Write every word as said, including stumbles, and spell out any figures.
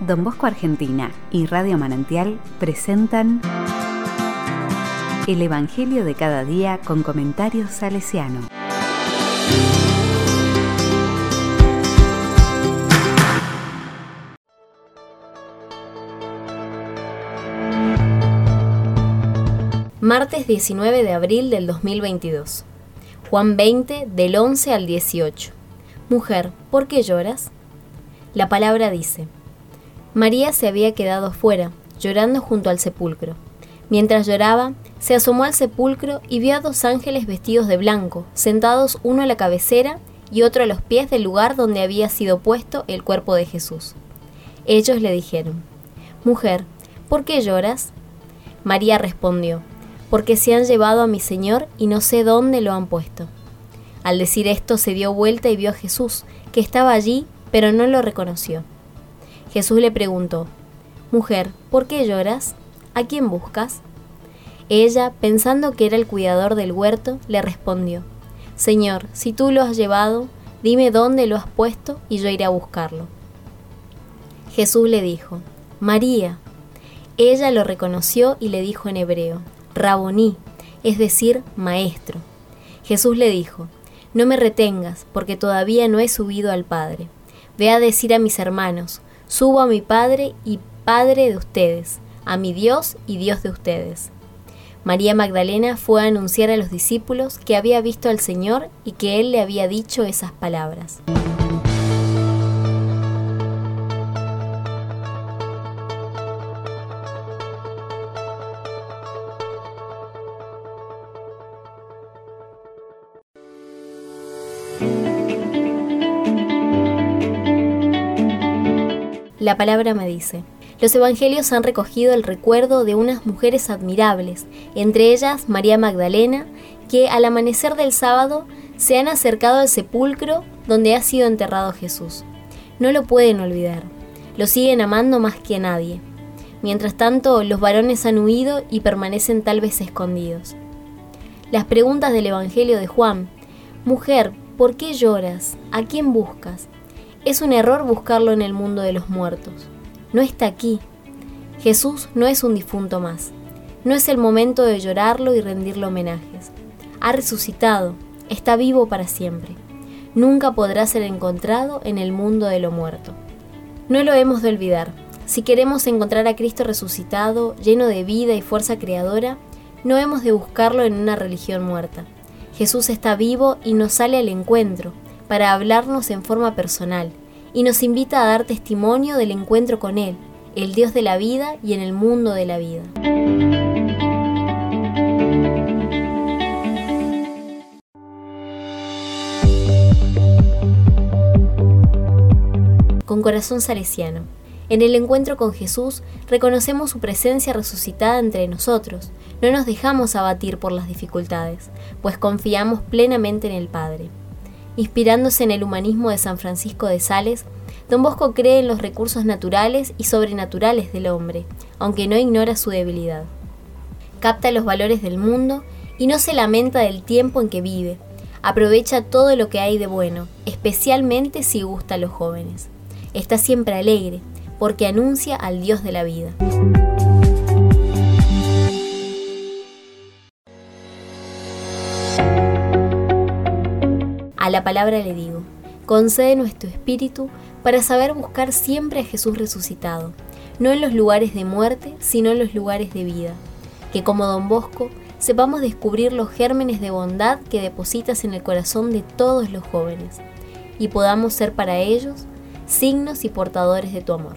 Don Bosco Argentina y Radio Manantial presentan El Evangelio de Cada Día con comentarios salesiano. Martes diecinueve de abril del dos mil veintidós. Juan veinte, del once al dieciocho. Mujer, ¿por qué lloras? La palabra dice: María se había quedado fuera, llorando junto al sepulcro. Mientras lloraba, se asomó al sepulcro y vio a dos ángeles vestidos de blanco, sentados uno a la cabecera y otro a los pies del lugar donde había sido puesto el cuerpo de Jesús. Ellos le dijeron: Mujer, ¿por qué lloras? María respondió: Porque se han llevado a mi Señor y no sé dónde lo han puesto. Al decir esto se dio vuelta y vio a Jesús, que estaba allí, pero no lo reconoció. Jesús le preguntó: Mujer, ¿por qué lloras? ¿A quién buscas? Ella, pensando que era el cuidador del huerto, le respondió: Señor, si tú lo has llevado, dime dónde lo has puesto y yo iré a buscarlo. Jesús le dijo: María. Ella lo reconoció y le dijo en hebreo: Raboní, es decir, maestro. Jesús le dijo: No me retengas, porque todavía no he subido al Padre. Ve a decir a mis hermanos: Subo a mi Padre y Padre de ustedes, a mi Dios y Dios de ustedes. María Magdalena fue a anunciar a los discípulos que había visto al Señor y que Él le había dicho esas palabras. La palabra me dice: los evangelios han recogido el recuerdo de unas mujeres admirables, entre ellas María Magdalena, que al amanecer del sábado se han acercado al sepulcro donde ha sido enterrado Jesús. No lo pueden olvidar, lo siguen amando más que a nadie. Mientras tanto, los varones han huido y permanecen tal vez escondidos. Las preguntas del Evangelio de Juan: Mujer, ¿por qué lloras? ¿A quién buscas? Es un error buscarlo en el mundo de los muertos. No está aquí. Jesús no es un difunto más. No es el momento de llorarlo y rendirle homenajes. Ha resucitado, está vivo para siempre. Nunca podrá ser encontrado en el mundo de lo muerto. No lo hemos de olvidar. Si queremos encontrar a Cristo resucitado, lleno de vida y fuerza creadora, no hemos de buscarlo en una religión muerta. Jesús está vivo y nos sale al encuentro para hablarnos en forma personal, y nos invita a dar testimonio del encuentro con Él, el Dios de la vida y en el mundo de la vida. Con corazón salesiano. En el encuentro con Jesús reconocemos su presencia resucitada entre nosotros. No nos dejamos abatir por las dificultades, pues confiamos plenamente en el Padre. Inspirándose en el humanismo de San Francisco de Sales, Don Bosco cree en los recursos naturales y sobrenaturales del hombre, aunque no ignora su debilidad. Capta los valores del mundo y no se lamenta del tiempo en que vive. Aprovecha todo lo que hay de bueno, especialmente si gusta a los jóvenes. Está siempre alegre, porque anuncia al Dios de la vida. A la palabra le digo: concede nuestro espíritu para saber buscar siempre a Jesús resucitado, no en los lugares de muerte, sino en los lugares de vida. Que como Don Bosco, sepamos descubrir los gérmenes de bondad que depositas en el corazón de todos los jóvenes, y podamos ser para ellos signos y portadores de tu amor.